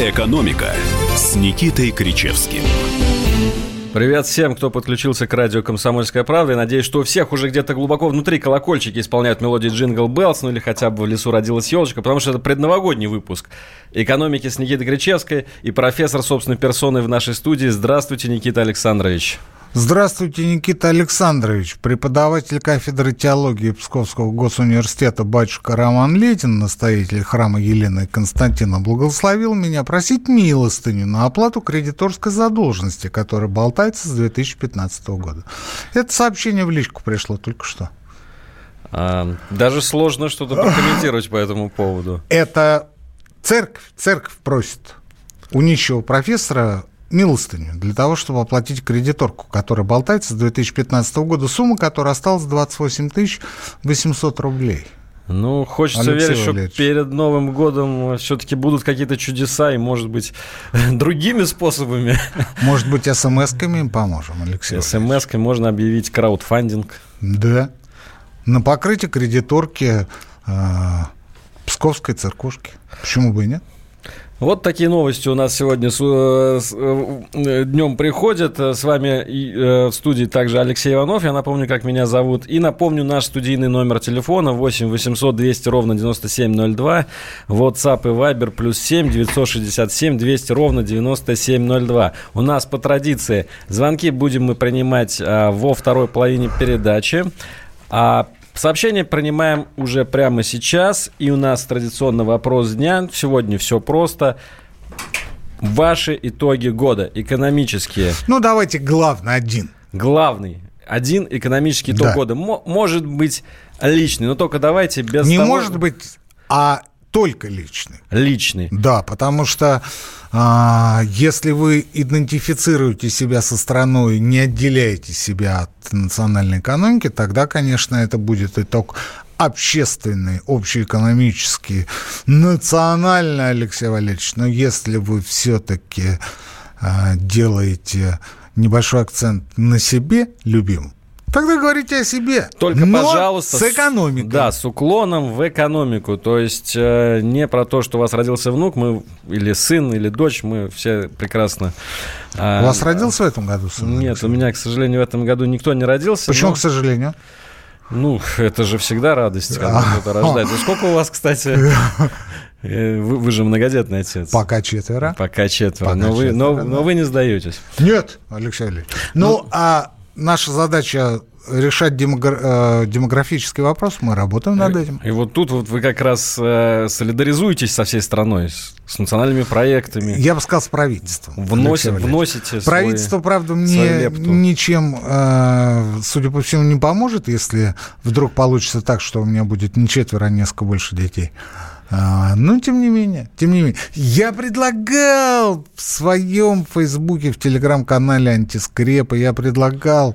«Экономика» с Никитой Кричевским. Привет всем, кто подключился к радио «Комсомольская правда». Я надеюсь, что у всех уже где-то глубоко внутри колокольчики исполняют мелодию «Джингл Беллс», ну или хотя бы «В лесу родилась елочка», потому что это предновогодний выпуск «Экономики» с Никитой Кричевской и профессор собственной персоной в нашей студии. Здравствуйте, Никита Александрович. Здравствуйте, Никита Александрович. Преподаватель кафедры теологии Псковского госуниверситета батюшка Роман Летин, настоятель храма Елены и Константина, благословил меня просить милостыню на оплату кредиторской задолженности, которая болтается с 2015 года. Это сообщение в личку пришло только что. Даже сложно что-то прокомментировать по этому поводу. Это церковь просит у нищего профессора милостыню для того, чтобы оплатить кредиторку, которая болтается с 2015 года. Сумма, которая осталась 28 800 рублей. Ну, хочется верить, что перед Новым годом все-таки будут какие-то чудеса, и, может быть, другими способами. Может быть, СМС-ками им поможем, Алексей Валерьевич. СМС-ками можно объявить краудфандинг. Да. На покрытие кредиторки Псковской церквушки. Почему бы и нет? Вот такие новости у нас сегодня днем приходят. С вами в студии также Алексей Иванов. Я напомню, как меня зовут. И напомню наш студийный номер телефона 8 800 200 ровно 9702. WhatsApp и Viber +7 967 200 ровно 9702. У нас по традиции звонки будем мы принимать во второй половине передачи. Сообщение принимаем уже прямо сейчас. И у нас традиционный вопрос дня. Сегодня все просто. Ваши итоги года экономические. Ну, давайте главный один. Главный экономический итог года. Может быть личный, но только давайте без того... Не может быть, а только личный. Личный. Да, потому что если вы идентифицируете себя со страной, не отделяете себя от национальной экономики, тогда, конечно, это будет итог общественный, общеэкономический, национальный, Алексей Валерьевич. Но если вы все-таки делаете небольшой акцент на себе, любимом, тогда говорите о себе. Только, но пожалуйста, с экономикой. Да, с уклоном в экономику. То есть не про то, что у вас родился внук, мы или сын, или дочь, мы все прекрасно... У вас родился в этом году сын? Нет, у меня, к сожалению, в этом году никто не родился. Почему, к сожалению? Ну, это же всегда радость, когда кто-то рождается. Сколько у вас, кстати... Вы же многодетный отец. Пока четверо. Но вы не сдаетесь. Нет, Алексей Ильич. Наша задача решать демографический вопрос, мы работаем над этим. И вот тут вот вы как раз солидаризуетесь со всей страной, с национальными проектами. Я бы сказал, с правительством. Вносите правительство, правда, мне ничем, судя по всему, не поможет, если вдруг получится так, что у меня будет не четверо, а несколько больше детей. Но тем не менее, я предлагал в своем Фейсбуке, в Телеграм-канале «Антискрепа», я предлагал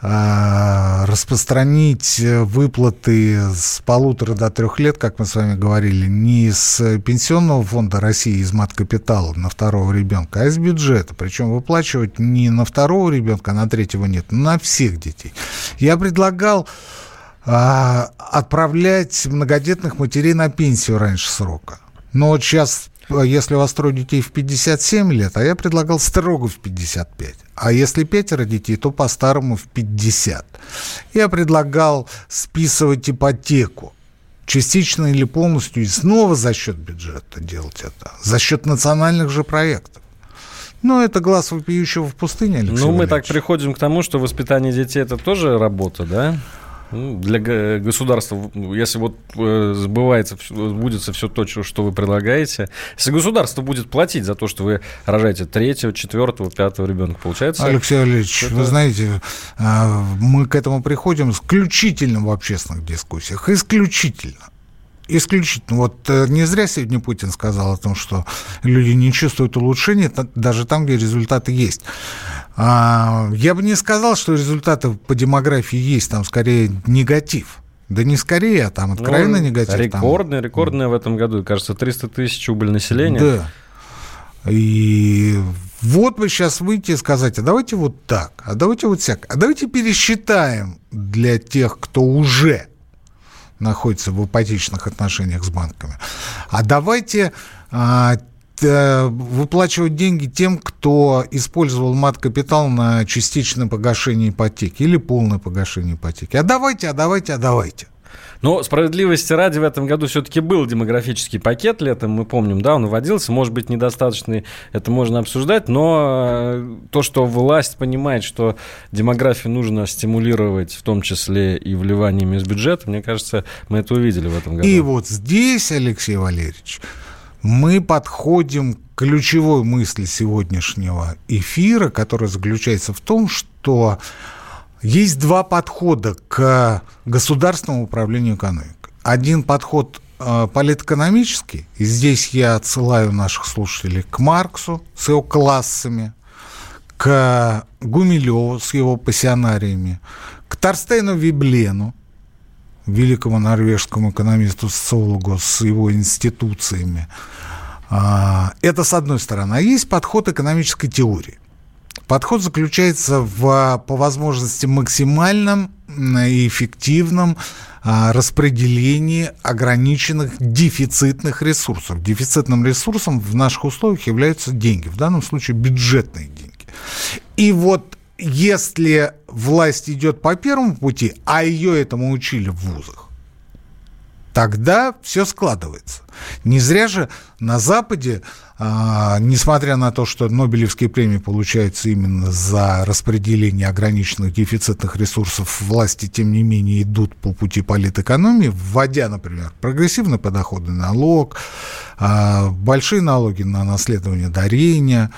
распространить выплаты с 1,5 до 3 лет, как мы с вами говорили, не из Пенсионного фонда России, из маткапитала на второго ребенка, а из бюджета. Причем выплачивать не на второго ребенка, а на третьего нет, на всех детей. Я предлагал отправлять многодетных матерей на пенсию раньше срока. Но вот сейчас, если у вас трое детей, в 57 лет, а я предлагал строго в 55. А если 5 детей, то по-старому в 50. Я предлагал списывать ипотеку частично или полностью и снова за счет бюджета делать это, за счет национальных же проектов. Ну, это глаз вопиющего в пустыне, Алексей Валерьевич. Мы так приходим к тому, что воспитание детей – это тоже работа, да? Для государства, если вот сбывается, сбудется все то, что вы предлагаете, если государство будет платить за то, что вы рожаете 3-го, 4-го, 5-го ребенка, получается... Алексей Валерьевич, вы знаете, мы к этому приходим исключительно в общественных дискуссиях, исключительно. Вот не зря сегодня Путин сказал о том, что люди не чувствуют улучшения даже там, где результаты есть. Я бы не сказал, что результаты по демографии есть, там скорее негатив. Да не скорее, а там откровенно негатив. Рекордная в этом году, кажется, 300 тысяч убыль населения. Да. И вот бы сейчас выйти и сказать, а давайте вот так, а давайте вот всяк, а давайте пересчитаем для тех, кто уже находится в ипотечных отношениях с банками. А давайте выплачивать деньги тем, кто использовал мат-капитал на частичное погашение ипотеки или полное погашение ипотеки. А давайте. Но справедливости ради в этом году все-таки был демографический пакет летом, мы помним, да, он вводился, может быть, недостаточный, это можно обсуждать, но то, что власть понимает, что демографию нужно стимулировать, в том числе и вливаниями из бюджета, мне кажется, мы это увидели в этом году. И вот здесь, Алексей Валерьевич, мы подходим к ключевой мысли сегодняшнего эфира, которая заключается в том, что есть два подхода к государственному управлению экономикой. Один подход политэкономический, и здесь я отсылаю наших слушателей к Марксу с его классами, к Гумилёву с его пассионариями, к Торстейну Виблену, великому норвежскому экономисту-социологу с его институциями. Это с одной стороны. А есть подход экономической теории. Подход заключается в, по возможности, максимальном и эффективном распределении ограниченных дефицитных ресурсов. Дефицитным ресурсом в наших условиях являются деньги, в данном случае бюджетные деньги. И вот если власть идет по первому пути, а ее этому учили в вузах, тогда все складывается. Не зря же на Западе, несмотря на то, что Нобелевские премии получаются именно за распределение ограниченных дефицитных ресурсов, власти, тем не менее, идут по пути политэкономии, вводя, например, прогрессивный подоходный налог, большие налоги на наследование, дарения,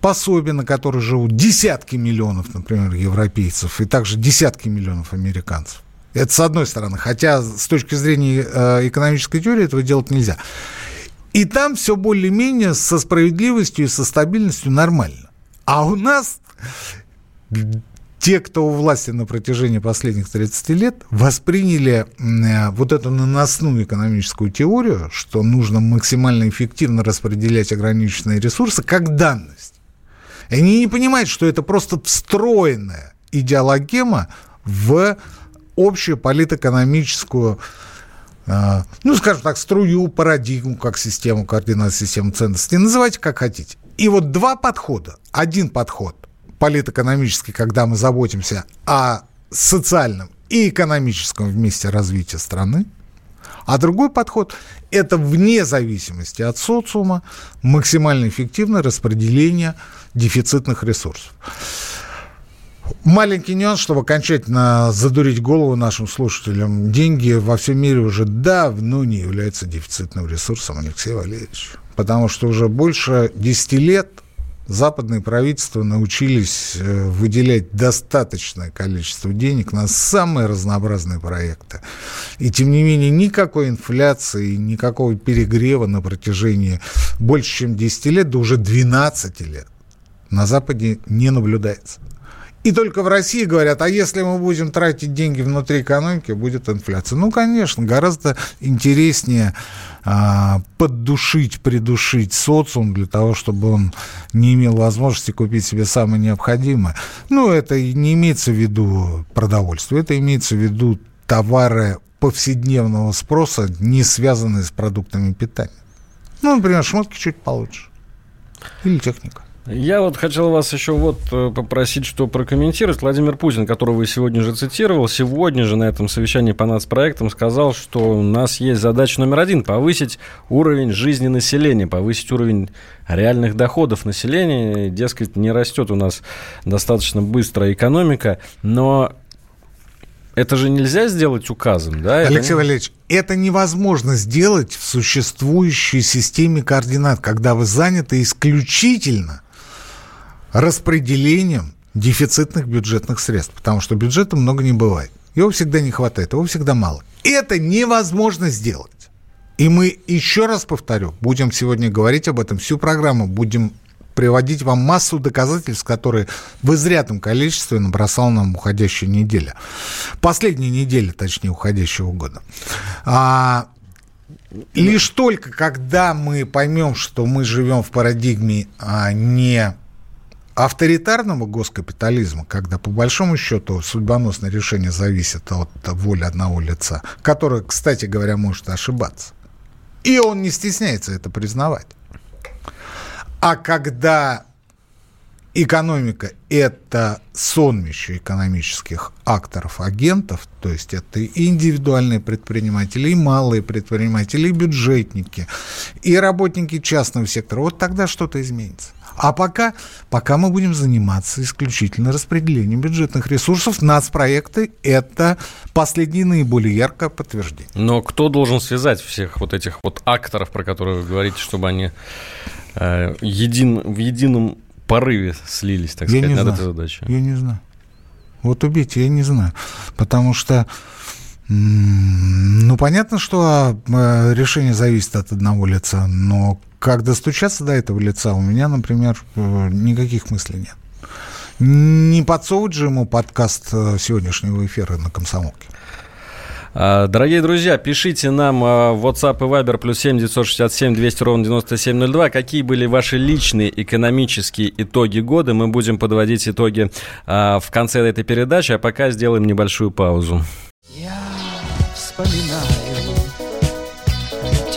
пособия, на которые живут десятки миллионов, например, европейцев, и также десятки миллионов американцев. Это с одной стороны, хотя с точки зрения экономической теории этого делать нельзя. И там все более-менее со справедливостью и со стабильностью нормально. А у нас те, кто у власти на протяжении последних 30 лет, восприняли вот эту наносную экономическую теорию, что нужно максимально эффективно распределять ограниченные ресурсы, как данность. И они не понимают, что это просто встроенная идеологема в общую политэкономическую, ну, скажем так, струю, парадигму, как систему координат, систему ценностей. Называйте, как хотите. И вот два подхода. Один подход политэкономический, когда мы заботимся о социальном и экономическом вместе развитии страны. А другой подход – это вне зависимости от социума максимально эффективное распределение дефицитных ресурсов. Маленький нюанс, чтобы окончательно задурить голову нашим слушателям. Деньги во всем мире уже давно не являются дефицитным ресурсом, Алексей Валерьевич. Потому что уже больше 10 лет западные правительства научились выделять достаточное количество денег на самые разнообразные проекты. И, тем не менее, никакой инфляции, никакого перегрева на протяжении больше, чем 10 лет, да уже 12 лет на Западе не наблюдается. И только в России говорят, а если мы будем тратить деньги внутри экономики, будет инфляция. Ну, конечно, гораздо интереснее поддушить, придушить социум для того, чтобы он не имел возможности купить себе самое необходимое. Ну, это не имеется в виду продовольство, это имеется в виду товары повседневного спроса, не связанные с продуктами питания. Ну, например, шмотки чуть получше или техника. Я вот хотел вас еще вот попросить, что прокомментировать. Владимир Путин, которого я сегодня же цитировал, сегодня же на этом совещании по нацпроектам сказал, что у нас есть задача номер один – повысить уровень жизни населения, повысить уровень реальных доходов населения. Дескать, не растет у нас достаточно быстро экономика, но это же нельзя сделать указом, да? Алексей Валерьевич, это невозможно сделать в существующей системе координат, когда вы заняты исключительно распределением дефицитных бюджетных средств, потому что бюджета много не бывает. Его всегда не хватает, его всегда мало. Это невозможно сделать. И мы, еще раз повторю, будем сегодня говорить об этом всю программу, будем приводить вам массу доказательств, которые в изрядном количестве набросал нам уходящая неделя. Последняя неделя, точнее, уходящего года. Лишь только когда мы поймем, что мы живем в парадигме не авторитарного госкапитализма, когда, по большому счету, судьбоносное решение зависит от воли одного лица, которое, кстати говоря, может ошибаться. И он не стесняется это признавать. А когда экономика – это сонмище экономических акторов-агентов, то есть это и индивидуальные предприниматели, и малые предприниматели, и бюджетники, и работники частного сектора, вот тогда что-то изменится. А пока мы будем заниматься исключительно распределением бюджетных ресурсов, нацпроекты – это последнее наиболее яркое подтверждение. Но кто должен связать всех вот этих вот акторов, про которые вы говорите, чтобы они в едином порыве слились, так сказать, над этой задачей? Я не знаю. Вот убейте, я не знаю. Потому что, понятно, что решение зависит от одного лица, но как достучаться до этого лица, у меня, например, никаких мыслей нет. Не подсовывать же ему подкаст сегодняшнего эфира на «Комсомолке». Дорогие друзья, пишите нам в WhatsApp и Viber +7 967 200 97 02. Какие были ваши личные экономические итоги года? Мы будем подводить итоги в конце этой передачи, а пока сделаем небольшую паузу. Я вспоминаю,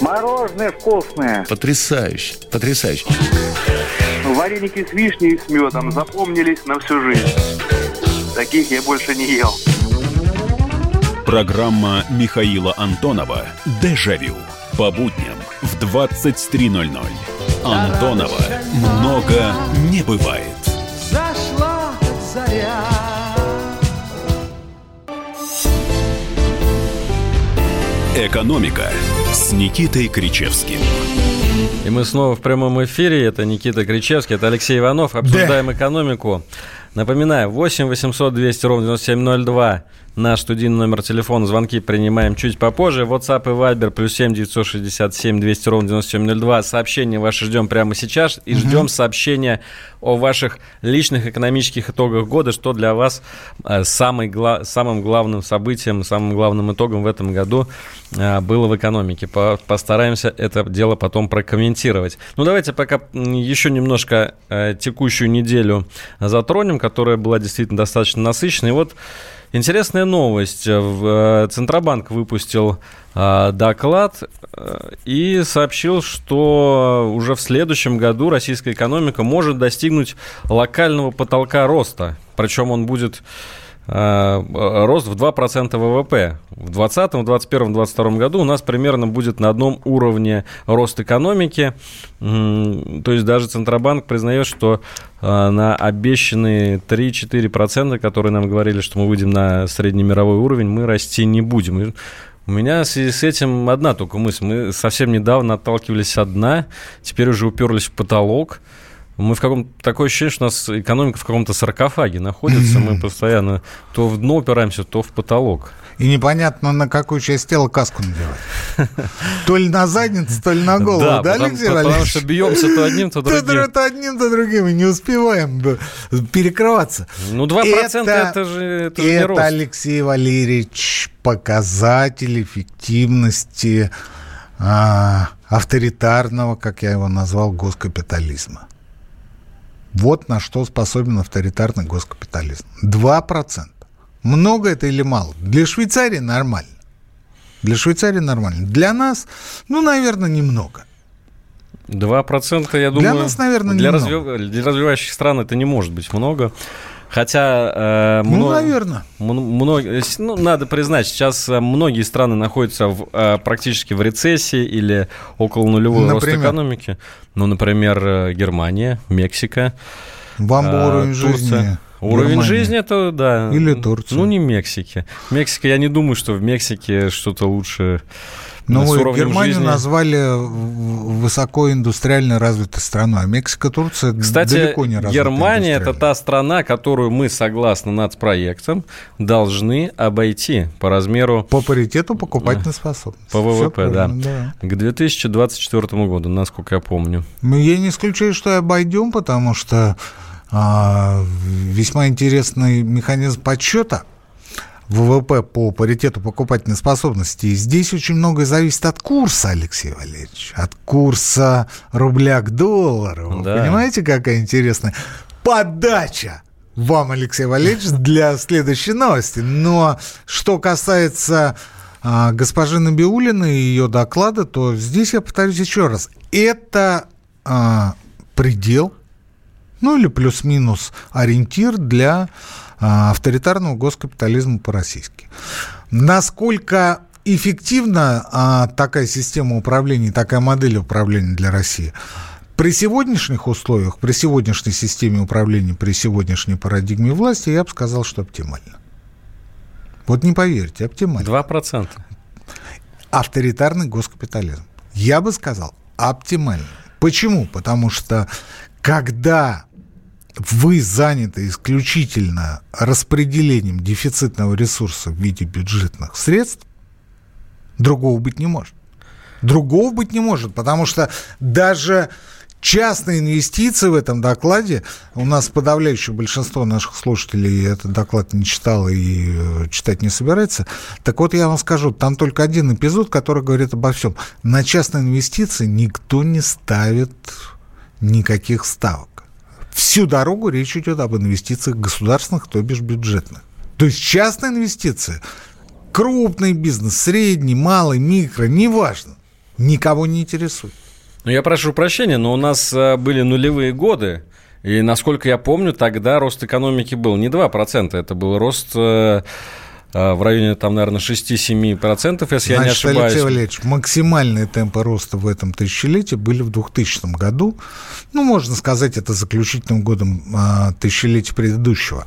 Мороженое вкусное. Потрясающе, потрясающе. Вареники с вишней и с медом запомнились на всю жизнь. Таких я больше не ел. Программа Михаила Антонова «Дежавю» по будням в 23:00. Антонова много не бывает. Зашла заря. «Экономика» с Никитой Кричевским. И мы снова в прямом эфире. Это Никита Кричевский, это Алексей Иванов. Обсуждаем экономику. Напоминаю, 8 800 200 ровно 9702. Наш студийный номер телефона. Звонки принимаем чуть попозже. WhatsApp и Viber +7 967 200 ровно 9702. Сообщения ваши ждем прямо сейчас. И ждем сообщения о ваших личных экономических итогах года. Что для вас самым главным событием, самым главным итогом в этом году было в экономике. Постараемся это дело потом прокомментировать. Ну, давайте пока еще немножко текущую неделю затронем, которая была действительно достаточно насыщенной. И вот интересная новость. Центробанк выпустил доклад и сообщил, что уже в следующем году российская экономика может достигнуть локального потолка роста. Причем он будет рост в 2% ВВП. В 2020, 2021, 2022 году у нас примерно будет на одном уровне рост экономики. То есть даже Центробанк признает, что на обещанные 3-4%, которые нам говорили, что мы выйдем на среднемировой уровень, мы расти не будем. У меня в связи с этим одна только мысль. Мы совсем недавно отталкивались от дна, теперь уже уперлись в потолок. Мы в каком-то... Такое ощущение, что у нас экономика в каком-то саркофаге находится. Мы постоянно то в дно упираемся, то в потолок. И непонятно, на какую часть тела каску надевать. То ли на задницу, то ли на голову. Да, Алексей Валерьевич? Потому что бьемся то одним, то другим. И не успеваем перекрываться. 2% это же не рост. Это, Алексей Валерьевич, показатель эффективности авторитарного, как я его назвал, госкапитализма. Вот на что способен авторитарный госкапитализм. 2%. Много это или мало? Для Швейцарии нормально. Для нас, наверное, немного. 2%, я думаю... Для нас, наверное, немного. Для развивающих стран это не может быть много. Хотя... наверное. Надо признать, сейчас многие страны находятся практически в рецессии или около нулевого роста экономики. Например, Германия, Мексика. Вам уровень Турция. Жизни... Уровень жизни это, да. Или Турция. Не Мексики. Мексика, я не думаю, что в Мексике что-то лучше Ну, Германию жизни. Назвали высокоиндустриально развитой страной, а Мексика, Турция далеко не развитая. Кстати, Германия – это та страна, которую мы, согласно нацпроектам, должны обойти по размеру… По паритету покупательной способности. По ВВП, да. К 2024 году, насколько я помню. Ну, я не исключаю, что обойдем, потому что весьма интересный механизм подсчета ВВП по паритету покупательной способности. И здесь очень многое зависит от курса, Алексей Валерьевич, от курса рубля к доллару. Да. Вы понимаете, какая интересная подача вам, Алексей Валерьевич, для следующей новости. Но что касается госпожи Набиуллиной и ее доклада, то здесь я повторюсь еще раз. Это предел, ну или плюс-минус ориентир для авторитарного госкапитализма по-российски. Насколько эффективна такая система управления, такая модель управления для России? При сегодняшних условиях, при сегодняшней системе управления, при сегодняшней парадигме власти, я бы сказал, что оптимально. Вот не поверите, оптимально. 2%. Авторитарный госкапитализм. Я бы сказал, оптимально. Почему? Потому что когда вы заняты исключительно распределением дефицитного ресурса в виде бюджетных средств, другого быть не может. Другого быть не может, потому что даже частные инвестиции в этом докладе, у нас подавляющее большинство наших слушателей этот доклад не читал и читать не собирается, так вот я вам скажу, там только один эпизод, который говорит обо всем. На частные инвестиции никто не ставит никаких ставок. Всю дорогу речь идет об инвестициях государственных, то бишь бюджетных. То есть частные инвестиции, крупный бизнес, средний, малый, микро, неважно, никого не интересует. Ну, я прошу прощения, но у нас были нулевые годы, и, насколько я помню, тогда рост экономики был не 2%, это был рост в районе, там, наверное, 6-7%, если я не ошибаюсь. Алексей Валерьевич, максимальные темпы роста в этом тысячелетии были в 2000 году. Ну, можно сказать, это заключительным годом тысячелетия предыдущего.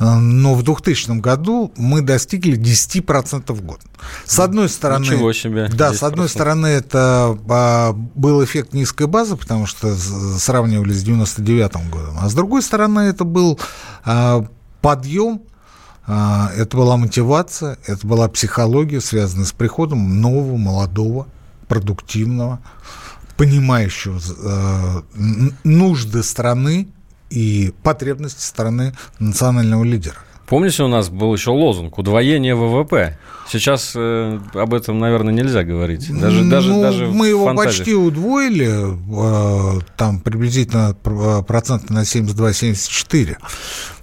Но в 2000 году мы достигли 10% в год. С одной стороны... Ничего себе. Да, 10%. С одной стороны, это был эффект низкой базы, потому что сравнивали с 99 годом. А с другой стороны, это был подъем. Это была мотивация, это была психология, связанная с приходом нового, молодого, продуктивного, понимающего нужды страны и потребности страны национального лидера. Помните, у нас был еще лозунг «Удвоение ВВП». Сейчас об этом, наверное, нельзя говорить. Даже мы его почти удвоили, там приблизительно процента на 72-74.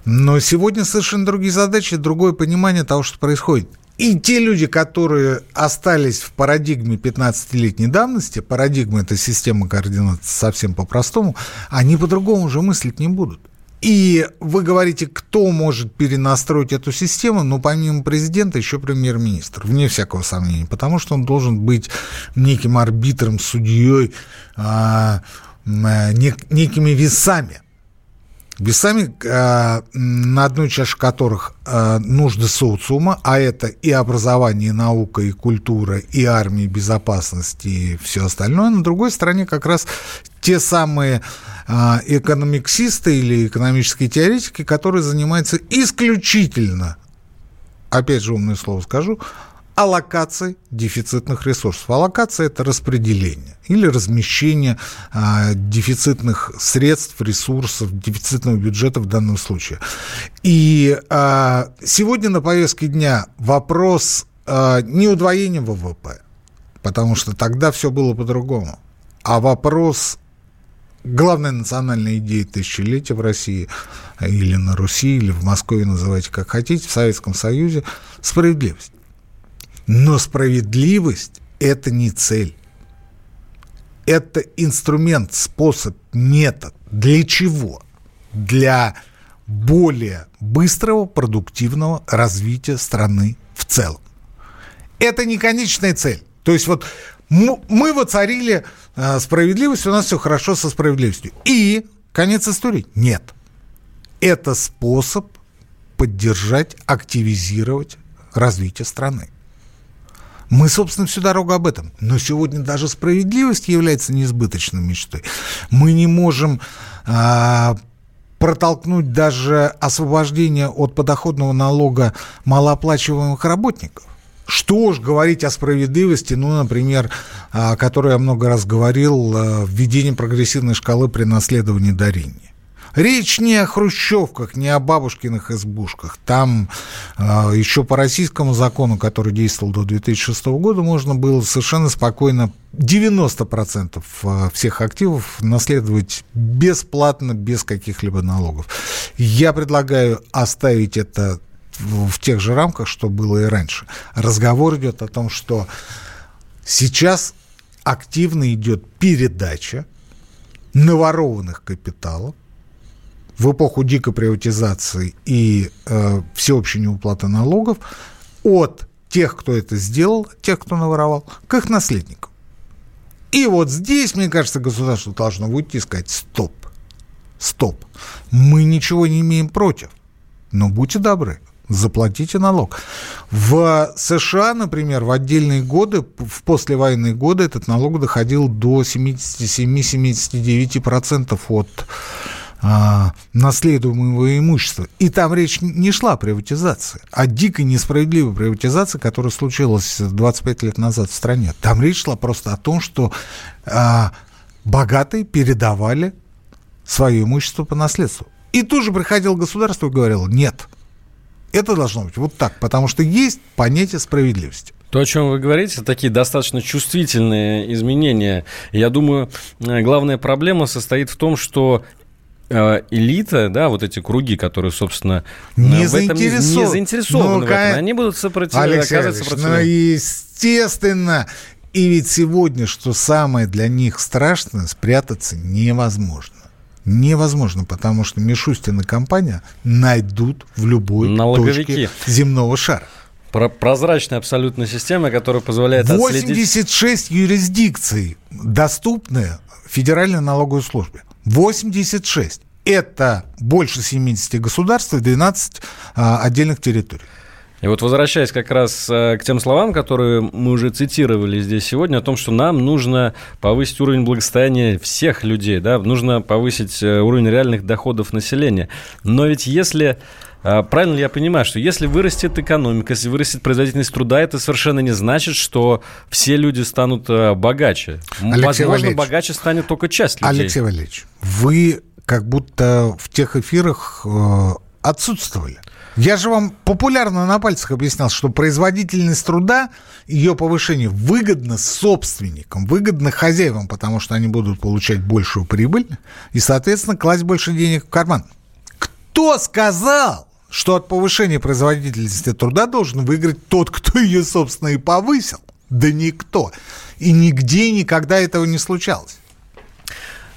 Но сегодня совершенно другие задачи, другое понимание того, что происходит. И те люди, которые остались в парадигме 15-летней давности, парадигма – это система координат совсем по-простому, они по-другому уже мыслить не будут. И вы говорите, кто может перенастроить эту систему, но помимо президента еще премьер-министр, вне всякого сомнения, потому что он должен быть неким арбитром, судьей, некими весами, на одной чаше которых нужды социума, а это и образование, и наука, и культура, и армия, и безопасность, и все остальное. На другой стороне как раз те самые экономиксисты или экономические теоретики, которые занимаются исключительно, опять же умное слово скажу, аллокацией дефицитных ресурсов. Аллокация – это распределение или размещение дефицитных средств, ресурсов, дефицитного бюджета в данном случае. И сегодня на повестке дня вопрос не удвоения ВВП, потому что тогда все было по-другому, а вопрос главной национальной идеи тысячелетия в России или на Руси, или в Москве, называйте как хотите, в Советском Союзе – справедливость. Но справедливость – это не цель. Это инструмент, способ, метод. Для чего? Для более быстрого, продуктивного развития страны в целом. Это не конечная цель. То есть вот мы воцарили справедливость, у нас все хорошо со справедливостью. И конец истории? Нет. Это способ поддержать, активизировать развитие страны. Мы, собственно, всю дорогу об этом. Но сегодня даже справедливость является неизбыточной мечтой. Мы не можем протолкнуть даже освобождение от подоходного налога малооплачиваемых работников. Что уж говорить о справедливости, ну, например, о которой я много раз говорил, введение прогрессивной шкалы при наследовании дарения. Речь не о хрущевках, не о бабушкиных избушках. Там еще по российскому закону, который действовал до 2006 года, можно было совершенно спокойно 90% всех активов наследовать бесплатно, без каких-либо налогов. Я предлагаю оставить это в тех же рамках, что было и раньше. Разговор идет о том, что сейчас активно идет передача наворованных капиталов в эпоху дикой приватизации и всеобщей неуплаты налогов от тех, кто это сделал, тех, кто наворовал, к их наследникам. И вот здесь, мне кажется, государство должно выйти и сказать: стоп, мы ничего не имеем против, но будьте добры, заплатите налог. В США, например, в отдельные годы, в послевоенные годы этот налог доходил до 77-79% от наследуемого имущества. И там речь не шла о приватизации, о дикой несправедливой приватизации, которая случилась 25 лет назад в стране. Там речь шла просто о том, что богатые передавали свое имущество по наследству. И тут же приходило государство и говорило: нет, это должно быть вот так, потому что есть понятие справедливости. То, о чем вы говорите, такие достаточно чувствительные изменения. Я думаю, главная проблема состоит в том, что элита, да, вот эти круги, которые, собственно, не заинтересованы в этом, они будут оказывать сопротивление. Ну, естественно. И ведь сегодня, что самое для них страшное, спрятаться невозможно. Невозможно, потому что Мишустин и компания найдут в любой точке земного шара. Прозрачная абсолютная система, которая позволяет 86 отследить... 86 юрисдикций доступны Федеральной налоговой службе. 86. Это больше 70 государств и 12 отдельных территорий. И вот, возвращаясь как раз к тем словам, которые мы уже цитировали здесь сегодня, о том, что нам нужно повысить уровень благосостояния всех людей, да, нужно повысить уровень реальных доходов населения. Но ведь если... Правильно ли я понимаю, что если вырастет экономика, если вырастет производительность труда, это совершенно не значит, что все люди станут богаче? Возможно, богаче станет только часть людей. Алексей Валерьевич, вы как будто в тех эфирах отсутствовали. Я же вам популярно на пальцах объяснял, что производительность труда, ее повышение выгодно собственникам, выгодно хозяевам, потому что они будут получать большую прибыль и, соответственно, класть больше денег в карман. Кто сказал, что от повышения производительности труда должен выиграть тот, кто ее, собственно, и повысил? Да никто. И нигде и никогда этого не случалось.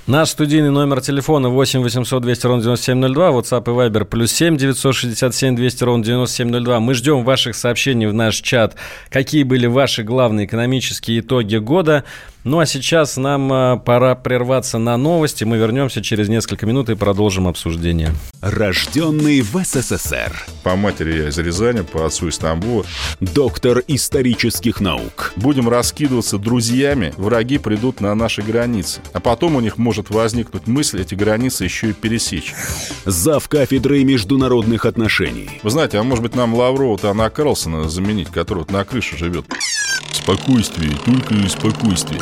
Наш студийный номер телефона 8 800 200 ровно 9702, WhatsApp и Viber +7 967 200 ровно 9702. Мы ждем ваших сообщений в наш чат. Какие были ваши главные экономические итоги года? Ну а сейчас нам пора прерваться на новости. Мы вернемся через несколько минут и продолжим обсуждение. Рожденный в СССР. По матери я из Рязани, по отцу из Тамбова. Доктор исторических наук. Будем раскидываться друзьями, враги придут на наши границы. А потом у них может возникнуть мысль эти границы еще и пересечь. Завкафедрой международных отношений. Вы знаете, а может быть нам Лаврова-то, Анна Карлсона заменить, которая на крыше живет? Спокойствие, только спокойствие.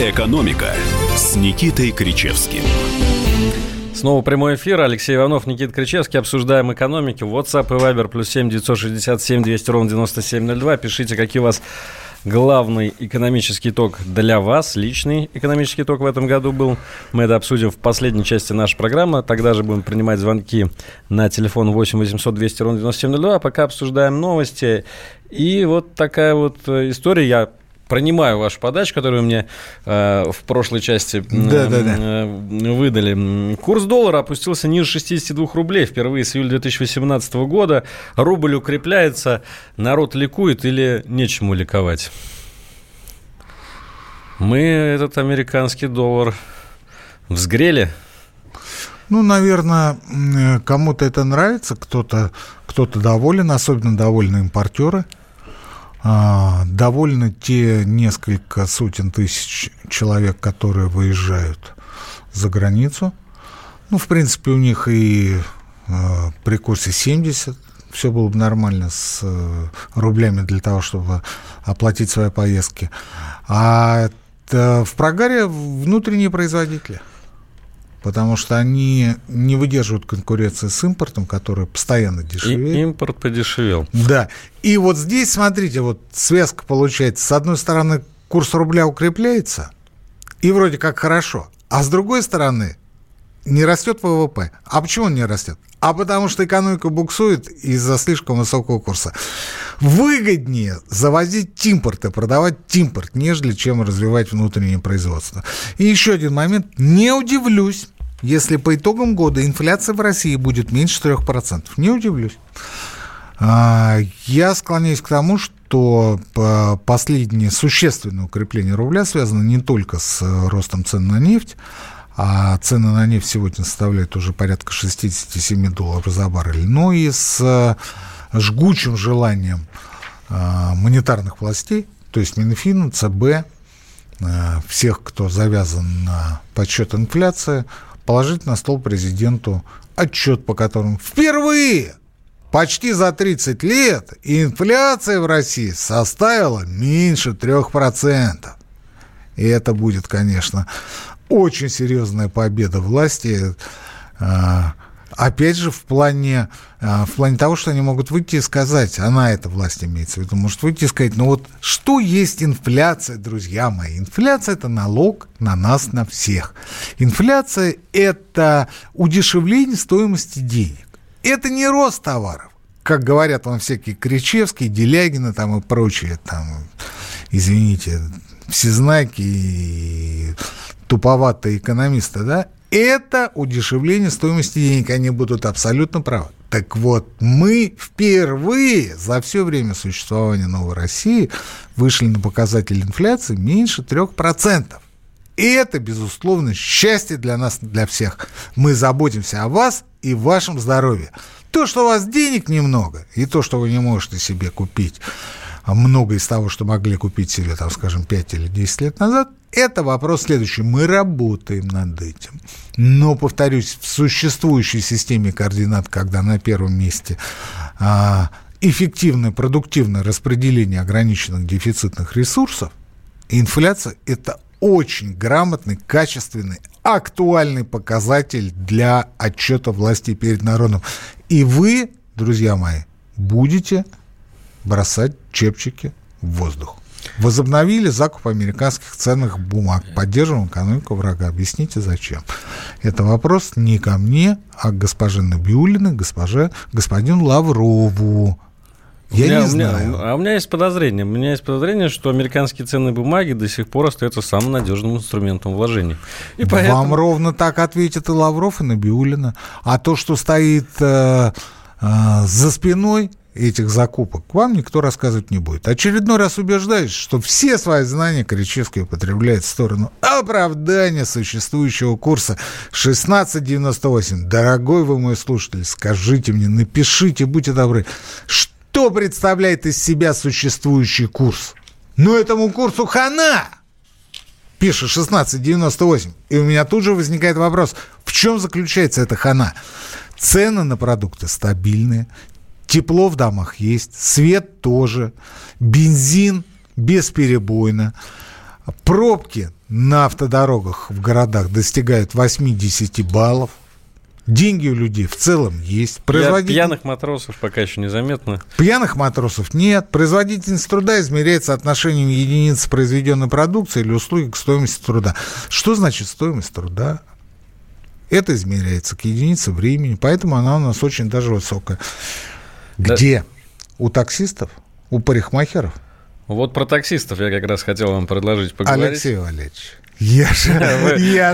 «Экономика» с Никитой Кричевским. Снова прямой эфир. Алексей Иванов, Никита Кричевский. Обсуждаем экономику. WhatsApp и Viber +7 967 200 ровно 9702. Пишите, какие у вас главный экономический итог для вас, личный экономический итог в этом году был. Мы это обсудим в последней части нашей программы. Тогда же будем принимать звонки на телефон 8 800 200 ровно 9702. Пока обсуждаем новости. И вот такая вот история. Я принимаю вашу подачу, которую мне в прошлой части выдали. Курс доллара опустился ниже 62 рублей впервые с июля 2018 года. Рубль укрепляется, народ ликует или нечему ликовать? Мы этот американский доллар взгрели. Ну, наверное, кому-то это нравится, кто-то доволен, особенно довольны импортеры, довольны те несколько сотен тысяч человек, которые выезжают за границу. Ну, в принципе, у них и при курсе 70 все было бы нормально с рублями для того, чтобы оплатить свои поездки. А в прогаре внутренние производители. Потому что они не выдерживают конкуренции с импортом, который постоянно дешевеет. Импорт подешевел. Да. И вот здесь, смотрите, вот связка получается. С одной стороны, курс рубля укрепляется, и вроде как хорошо. А с другой стороны, не растет ВВП. А почему он не растет? А потому что экономика буксует из-за слишком высокого курса. Выгоднее завозить импорт и продавать импорт, нежели чем развивать внутреннее производство. И еще один момент. Не удивлюсь, если по итогам года инфляция в России будет меньше 3%. Не удивлюсь. Я склоняюсь к тому, что последнее существенное укрепление рубля связано не только с ростом цен на нефть, а цены на нефть сегодня составляют уже порядка $67 за баррель, но и с жгучим желанием монетарных властей, то есть Минфина, ЦБ, всех, кто завязан на подсчет инфляции, положить на стол президенту отчет, по которому впервые почти за 30 лет инфляция в России составила меньше 3%. И это будет, конечно, очень серьезная победа власти, опять же, в плане того, что они могут выйти и сказать, она, эта власть имеется в виду, может выйти и сказать, ну вот что есть инфляция, друзья мои? Инфляция – это налог на нас, на всех. Инфляция – это удешевление стоимости денег. Это не рост товаров, как говорят вам всякие Кричевские, Делягины там, и прочие, там, извините, всезнаки и туповатые экономисты, да, это удешевление стоимости денег, они будут абсолютно правы. Так вот, мы впервые за все время существования Новой России вышли на показатель инфляции меньше 3%. И это, безусловно, счастье для нас, для всех. Мы заботимся о вас и вашем здоровье. То, что у вас денег немного, и то, что вы не можете себе купить много из того, что могли купить себе, там, скажем, 5 или 10 лет назад, это вопрос следующий. Мы работаем над этим. Но, повторюсь, в существующей системе координат, когда на первом месте эффективное, продуктивное распределение ограниченных дефицитных ресурсов, инфляция – это очень грамотный, качественный, актуальный показатель для отчета власти перед народом. И вы, друзья мои, будете бросать чепчики в воздух. Возобновили закуп американских ценных бумаг. Поддерживаем экономику врага. Объясните, зачем. Это вопрос не ко мне, а к госпоже Набиуллиной, господину Лаврову. Я не знаю. У меня есть подозрение, что американские ценные бумаги до сих пор остаются самым надежным инструментом вложений. И поэтому... Вам ровно так ответят и Лавров, и Набиуллина. А то, что стоит за спиной этих закупок, вам никто рассказывать не будет. Очередной раз убеждаюсь, что все свои знания Кричевский употребляет в сторону оправдания существующего курса 16,98. Дорогой вы мой слушатель, скажите мне, напишите, будьте добры, что представляет из себя существующий курс? Ну, этому курсу хана! Пишет 16,98. И у меня тут же возникает вопрос, в чем заключается эта хана? Цены на продукты стабильные, тепло в домах есть, свет тоже, бензин бесперебойно, пробки на автодорогах в городах достигают 80 баллов, деньги у людей в целом есть. Пьяных матросов пока еще незаметно. Пьяных матросов нет. Производительность труда измеряется соотношением единиц произведенной продукции или услуги к стоимости труда. Что значит стоимость труда? Это измеряется к единице времени, поэтому она у нас очень даже высокая. Где? Да. У таксистов? У парикмахеров? Вот про таксистов я как раз хотел вам предложить поговорить. Алексей Валерьевич, я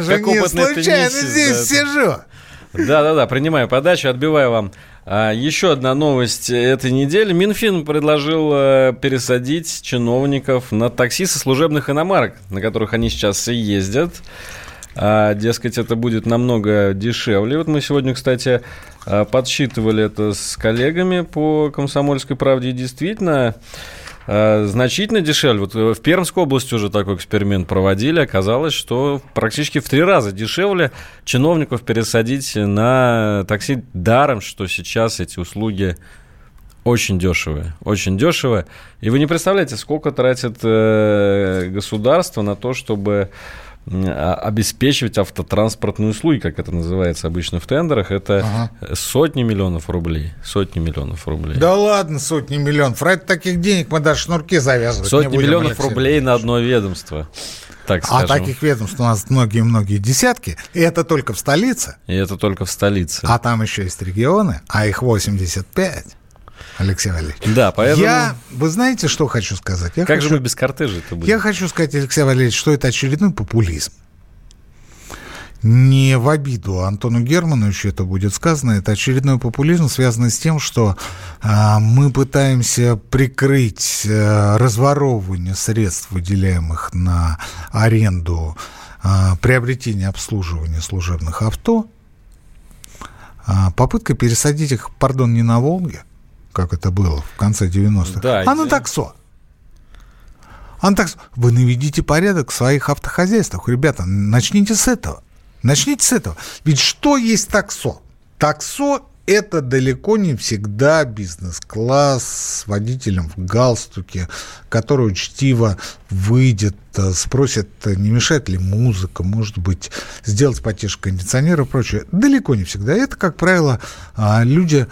же не случайно здесь сижу. Да, принимаю подачу, отбиваю вам. Еще одна новость этой недели. Минфин предложил пересадить чиновников на такси со служебных иномарок, на которых они сейчас и ездят. Дескать, это будет намного дешевле. Вот мы сегодня, кстати, подсчитывали это с коллегами по «Комсомольской правде». И действительно, значительно дешевле. Вот в Пермской области уже такой эксперимент проводили. Оказалось, что практически в 3 раза дешевле чиновников пересадить на такси. Даром, что сейчас эти услуги очень дешевые. И вы не представляете, сколько тратит государство на то, чтобы обеспечивать автотранспортные услуги, как это называется обычно в тендерах, это сотни миллионов рублей. Да ладно, сотни миллионов. Ради таких денег мы даже шнурки завязывать не будем. Сотни миллионов рублей на одно ведомство. Так скажем. А таких ведомств у нас многие-многие десятки. И это только в столице. А там еще есть регионы, а их 85. Алексей Валерьевич. Да, поэтому... Вы знаете, что хочу сказать? Как же мы без кортежа-то будем? Я хочу сказать, Алексей Валерьевич, что это очередной популизм. Не в обиду Антону Германовичу это будет сказано. Это очередной популизм, связанный с тем, что мы пытаемся прикрыть разворовывание средств, выделяемых на аренду, приобретение, обслуживание служебных авто, попытка пересадить их, не на «Волге», как это было в конце 90-х. Да, а на таксо. Вы наведите порядок в своих автохозяйствах. Ребята, начните с этого. Ведь что есть таксо? Таксо – это далеко не всегда бизнес-класс с водителем в галстуке, который учтиво выйдет, спросит, не мешает ли музыка, может быть, сделать потише кондиционер и прочее. Далеко не всегда. Это, как правило, люди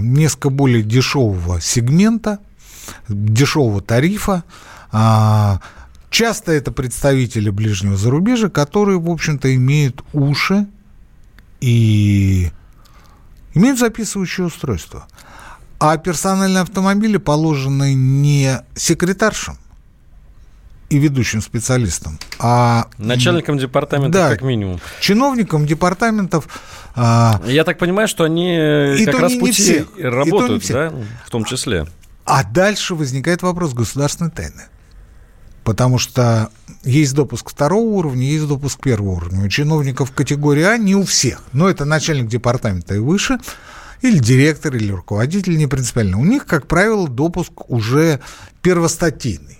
несколько более дешевого сегмента, дешевого тарифа. Часто это представители ближнего зарубежья, которые, в общем-то, имеют уши и имеют записывающее устройство. А персональные автомобили положены не секретаршам и ведущим специалистам, а... начальникам департаментов, как минимум. Чиновникам департаментов. Я так понимаю, что они как раз в пути работают, да, в том числе. А дальше возникает вопрос государственной тайны. Потому что есть допуск 2 уровня, есть допуск 1 уровня. У чиновников категории А не у всех. Но это начальник департамента и выше, или директор, или руководитель, не принципиально. У них, как правило, допуск уже первостатейный.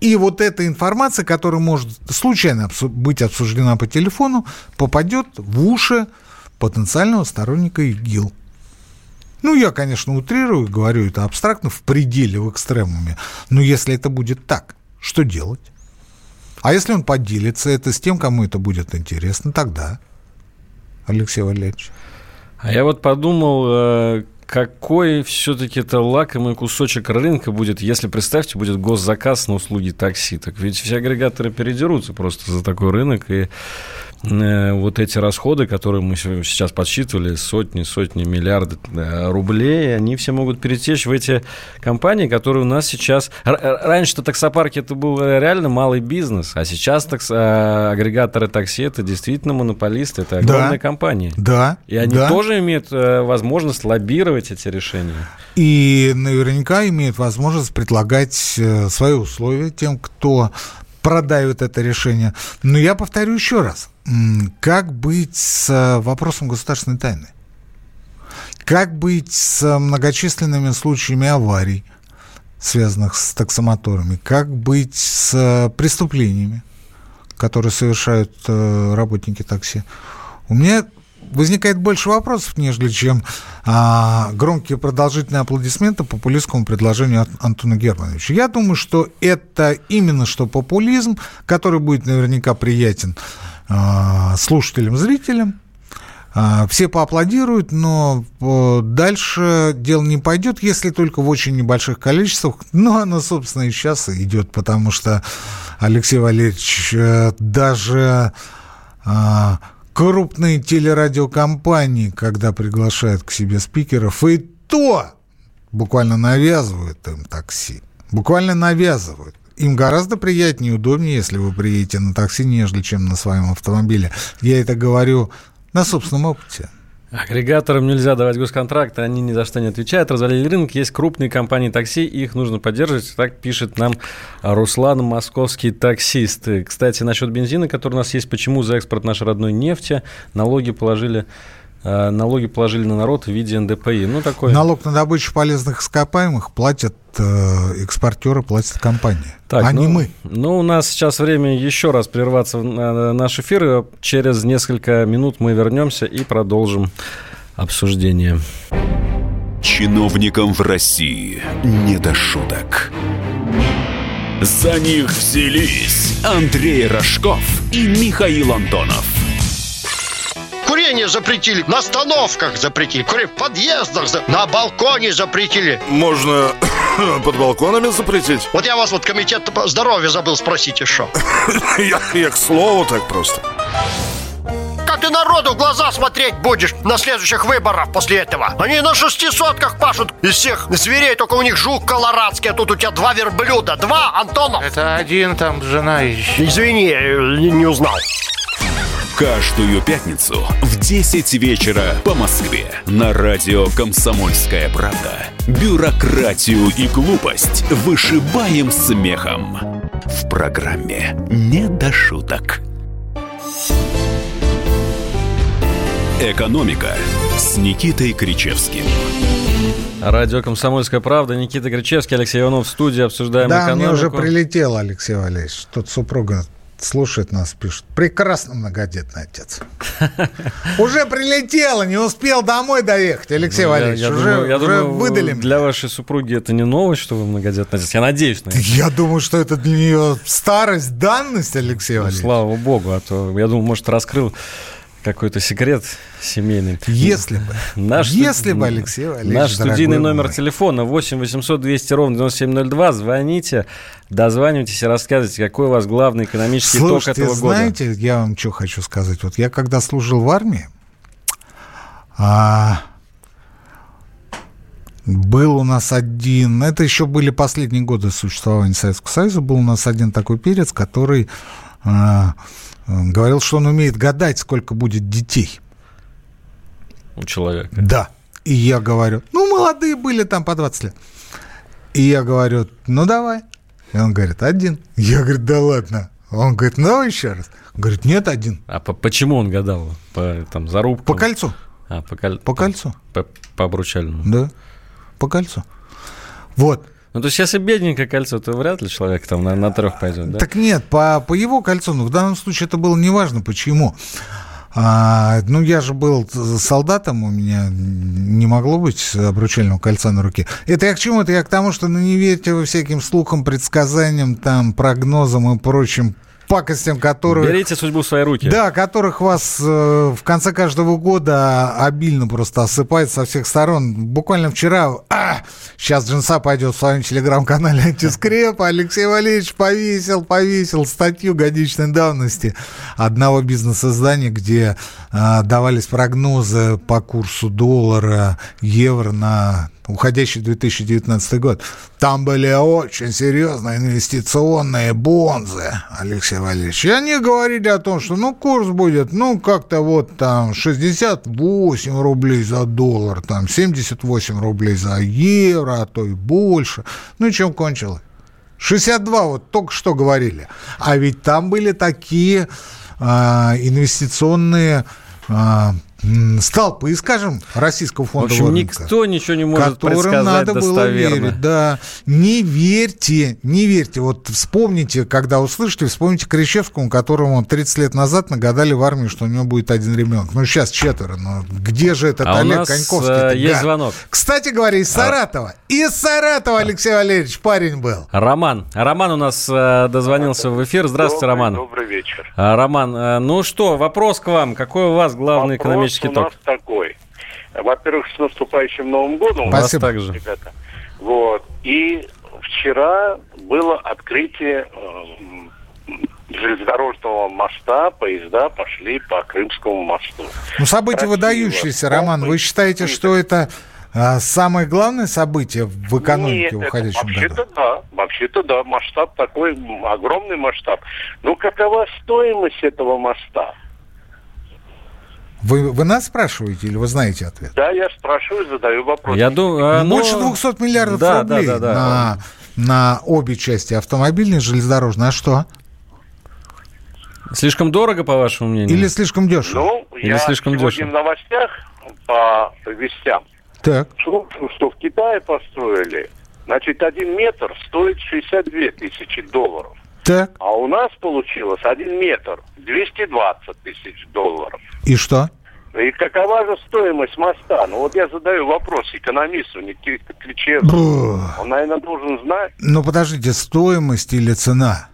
И вот эта информация, которая может случайно быть обсуждена по телефону, попадет в уши потенциального сторонника ИГИЛ. Я, конечно, утрирую, говорю это абстрактно, в пределе, в экстремуме. Но если это будет так, что делать? А если он поделится это с тем, кому это будет интересно, тогда, Алексей Валерьевич? А я вот подумал... Какой все-таки это лакомый кусочек рынка будет, если, представьте, будет госзаказ на услуги такси? Так ведь все агрегаторы передерутся просто за такой рынок, и вот эти расходы, которые мы сейчас подсчитывали, сотни миллиардов рублей, они все могут перетечь в эти компании, которые у нас сейчас... Раньше-то таксопарки это был реально малый бизнес, а сейчас агрегаторы такси это действительно монополисты, это огромные компании. Да. И они тоже имеют возможность лоббировать эти решения. И наверняка имеют возможность предлагать свои условия тем, кто продает это решение. Но я повторю еще раз. Как быть с вопросом государственной тайны? Как быть с многочисленными случаями аварий, связанных с таксомоторами? Как быть с преступлениями, которые совершают работники такси? У меня... возникает больше вопросов, нежели чем громкие продолжительные аплодисменты популистскому предложению Антона Германовича. Я думаю, что это именно что популизм, который будет наверняка приятен слушателям, зрителям. Все поаплодируют, но дальше дело не пойдет, если только в очень небольших количествах. Но оно, собственно, и сейчас идет, потому что, Алексей Валерьевич, даже... крупные телерадиокомпании, когда приглашают к себе спикеров, и то буквально навязывают им такси. буквально навязывают. Им гораздо приятнее и удобнее, если вы приедете на такси, нежели чем на своем автомобиле. Я это говорю на собственном опыте. Агрегаторам нельзя давать госконтракты, они ни за что не отвечают. Развалили рынок, есть крупные компании такси, их нужно поддерживать. Так пишет нам Руслан, московский таксист. Кстати, насчет бензина, который у нас есть, почему за экспорт нашей родной нефти налоги положили на народ в виде НДПИ. Ну, такой... Налог на добычу полезных ископаемых платят экспортеры, платят компании, так, а не мы. Ну, у нас сейчас время еще раз прерваться в наш эфир. Через несколько минут мы вернемся и продолжим обсуждение. Чиновникам в России не до шуток. За них взялись Андрей Рожков и Михаил Антонов. Курение запретили, на остановках запретили, в подъездах, на балконе запретили. Можно под балконами запретить? Вот я вас, комитет здоровья забыл спросить еще. Я к слову так просто. Как ты народу в глаза смотреть будешь на следующих выборах после этого? Они на 600 пашут из всех зверей, только у них жук колорадский, а тут у тебя 2 верблюда. 2, Антонов. Это один там, жена еще. Извини, не узнал. Каждую пятницу в 10 вечера по Москве на радио «Комсомольская правда». Бюрократию и глупость вышибаем смехом. В программе «Не до шуток». «Экономика» с Никитой Кричевским. Радио «Комсомольская правда». Никита Кричевский, Алексей Иванов в студии. Обсуждаем экономику. Да, мне уже прилетело, Алексей Валерьевич. Тут супруга... слушает нас, пишет. Прекрасно многодетный отец. Уже прилетело, не успел домой доехать, Алексей Валерьевич. Уже выдали мне. Для вашей супруги это не новость, что вы многодетный отец. Я надеюсь на это. Я думаю, что это для нее старость, данность, Алексей Валерьевич. Слава богу, а то, я думаю, может, раскрыл какой-то секрет семейный. Если бы, Алексей Валерьевич. Наш студийный номер телефона 8-800-200-97-02. Звоните, дозванивайтесь и рассказывайте, какой у вас главный экономический итог этого года. Знаете, я вам что хочу сказать. Вот я когда служил в армии, был у нас один... Это еще были последние годы существования Советского Союза. Был у нас один такой перец, который... говорил, что он умеет гадать, сколько будет детей. У человека. Да. И я говорю, молодые были там по 20 лет. И я говорю, давай. И он говорит, 1. Я говорю, да ладно. Он говорит, давай еще раз. Он говорит, нет, 1. А почему он гадал? По зарубкам? По кольцу. А, по кольцу. По обручальному. Да, по кольцу. Вот. То есть, если бедненькое кольцо, то вряд ли человек там на 3 пойдет, да? Так нет, по его кольцу, в данном случае это было неважно, почему. Я же был солдатом, у меня не могло быть обручального кольца на руке. Это я к чему? Это я к тому, что не верьте вы всяким слухам, предсказаниям, прогнозам и прочим пакостям, которые... Берите судьбу в свои руки. Да, которых вас в конце каждого года обильно просто осыпает со всех сторон. Буквально вчера... сейчас Джинса пойдет в своем телеграм-канале «Антискреп». Алексей Валерьевич повесил статью годичной давности одного бизнес-издания, где давались прогнозы по курсу доллара, евро на... уходящий 2019 год. Там были очень серьезные инвестиционные бонзы, Алексей Валерьевич. И они говорили о том, что курс будет, 68 рублей за доллар, 78 рублей за евро, а то и больше. Чем кончилось? 62 только что говорили. А ведь там были такие инвестиционные... столпы, скажем, российского фондового рынка. В общем, никто ничего не может предсказать достоверно. Которым надо было верить, да. Не верьте. Вспомните, когда услышите, вспомните Кричевскому, которому 30 лет назад нагадали в армии, что у него будет 1 ребенок. Сейчас 4. Где же этот Олег Коньковский? А у нас есть звонок. Кстати говоря, из Саратова. Из Саратова, Алексей Валерьевич, парень был. Роман. Роман у нас дозвонился в эфир. Здравствуйте, Роман. Добрый вечер. Роман, вопрос к вам. Какой у вас главный экономический у нас такой. Во-первых, с наступающим Новым годом. Спасибо. У нас также, ребята. И вчера было открытие железнодорожного моста. Поезда пошли по Крымскому мосту. События выдающиеся, Роман. Вы считаете, что это самое главное событие в экономике в уходящем году? Вообще-то да, масштаб такой, огромный масштаб. Но какова стоимость этого моста? Вы нас спрашиваете или вы знаете ответ? Да, я спрашиваю, задаю вопрос. Больше 200 миллиардов рублей на обе части, автомобильной и железнодорожной. А что? Слишком дорого, по вашему мнению? Или слишком дешево? Ну, я сегодня в новостях по вестям слушал, что в Китае построили, значит, 1 метр стоит $62,000. Так. А у нас получилось 1 метр $220,000. И что? И какова же стоимость моста? Ну вот я задаю вопрос экономисту Никите Кричевскому. Он, наверное, должен знать. Ну подождите, стоимость или цена?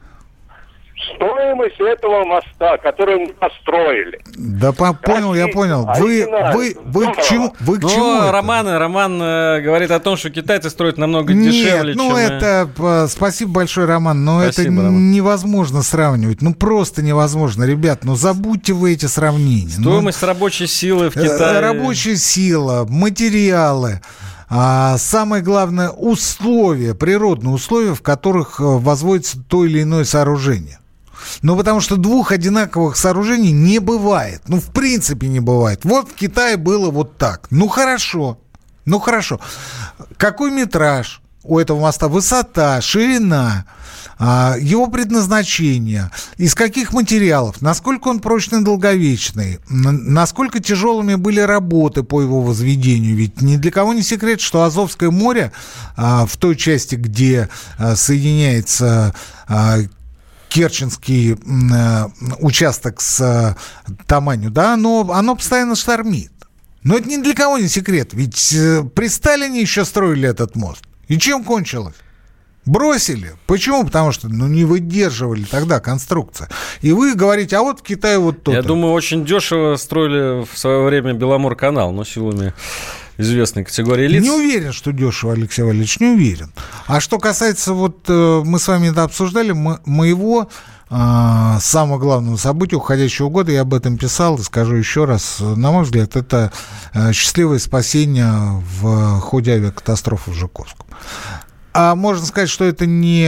Стоимость этого моста, который мы построили. Да понял. Вы к чему? Роман говорит о том, что китайцы строят намного дешевле, чем... Спасибо большое, Роман, но невозможно сравнивать. Ну, просто невозможно. Ребят, забудьте вы эти сравнения. Стоимость рабочей силы в Китае. Рабочая сила, материалы. А самое главное, условия, природные условия, в которых возводится то или иное сооружение. Потому что двух одинаковых сооружений не бывает. В принципе, не бывает. Вот в Китае было вот так. Хорошо. Какой метраж у этого моста? Высота, ширина, его предназначение, из каких материалов, насколько он прочный и долговечный, насколько тяжелыми были работы по его возведению. Ведь ни для кого не секрет, что Азовское море в той части, где соединяется Керченский участок с Таманью, оно постоянно штормит. Но это ни для кого не секрет, ведь при Сталине еще строили этот мост. И чем кончилось? Бросили. Почему? Потому что не выдерживали тогда конструкция. И вы говорите, а вот в Китае вот то-то. Я думаю, очень дешево строили в свое время Беломорканал, но силами известной категории лиц. Не уверен, что дешево, Алексей Валерьевич, не уверен. А что касается, мы с вами это обсуждали, моего самого главного события уходящего года, я об этом писал и скажу еще раз, на мой взгляд, это счастливое спасение в ходе авиакатастрофы в Жуковском. А можно сказать, что это не...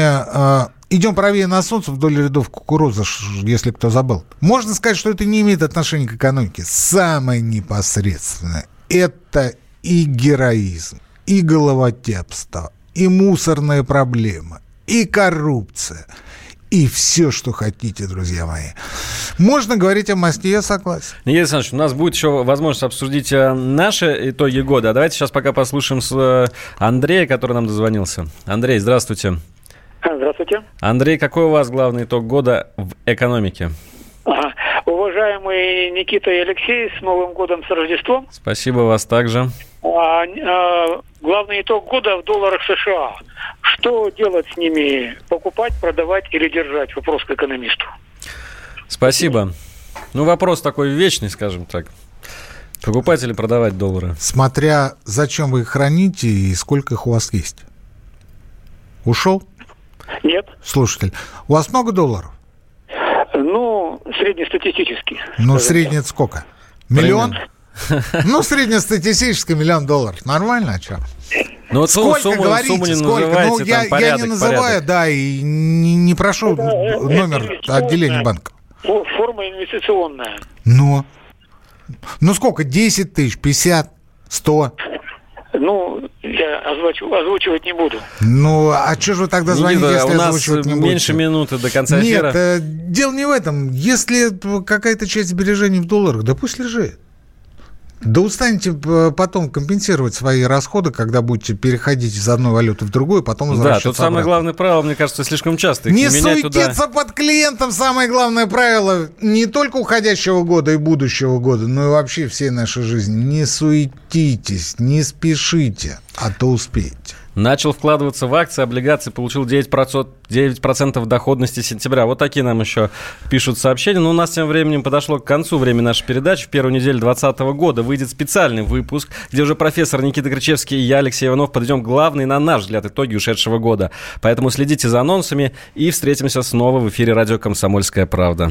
Идем правее на солнце вдоль рядов кукурузы, если кто забыл. Можно сказать, что это не имеет отношения к экономике. Самое непосредственное – это и героизм, и головотяпство, и мусорная проблема, и коррупция, и все, что хотите, друзья мои. Можно говорить о мосте, я согласен. Никита Александрович, у нас будет еще возможность обсудить наши итоги года. Давайте сейчас пока послушаем Андрея, который нам дозвонился. Андрей, здравствуйте. Здравствуйте. Андрей, какой у вас главный итог года в экономике? Уважаемые Никита и Алексей, с Новым годом, с Рождеством. Спасибо, вас также. Главный итог года в долларах США. Что делать с ними? Покупать, продавать или держать? Вопрос к экономисту. Спасибо. Вопрос такой вечный, скажем так. Покупать или продавать доллары? Смотря зачем вы их храните и сколько их у вас есть. Ушел? Нет. Слушатель, у вас много долларов? Среднестатистически. Средний сколько? Миллион? Среднестатистически $1 миллион. Нормально, а что? Сколько говорите? Я не называю, и не прошу номер отделения банка. Форма инвестиционная. Сколько? 10 тысяч, 50, 100? Я озвучивать не буду. А что же вы тогда звоните, если озвучивать не будете? У нас меньше минуты до конца эфира. Нет, дело не в этом. Если какая-то часть сбережений в долларах, да пусть лежит. Да устанете потом компенсировать свои расходы, когда будете переходить из одной валюты в другую, потом возвращаться обратно. Самое главное правило, мне кажется, слишком часто. Не суетиться под клиентом, самое главное правило не только уходящего года и будущего года, но и вообще всей нашей жизни. Не суетитесь, не спешите, а то успеете. Начал вкладываться в акции, облигации, получил 9% доходности сентября. Вот такие нам еще пишут сообщения. Но у нас тем временем подошло к концу время нашей передачи. В первую неделю 2020 года выйдет специальный выпуск, где уже профессор Никита Кричевский и я, Алексей Иванов, подведем главные, на наш взгляд, итоги ушедшего года. Поэтому следите за анонсами и встретимся снова в эфире радио «Комсомольская правда».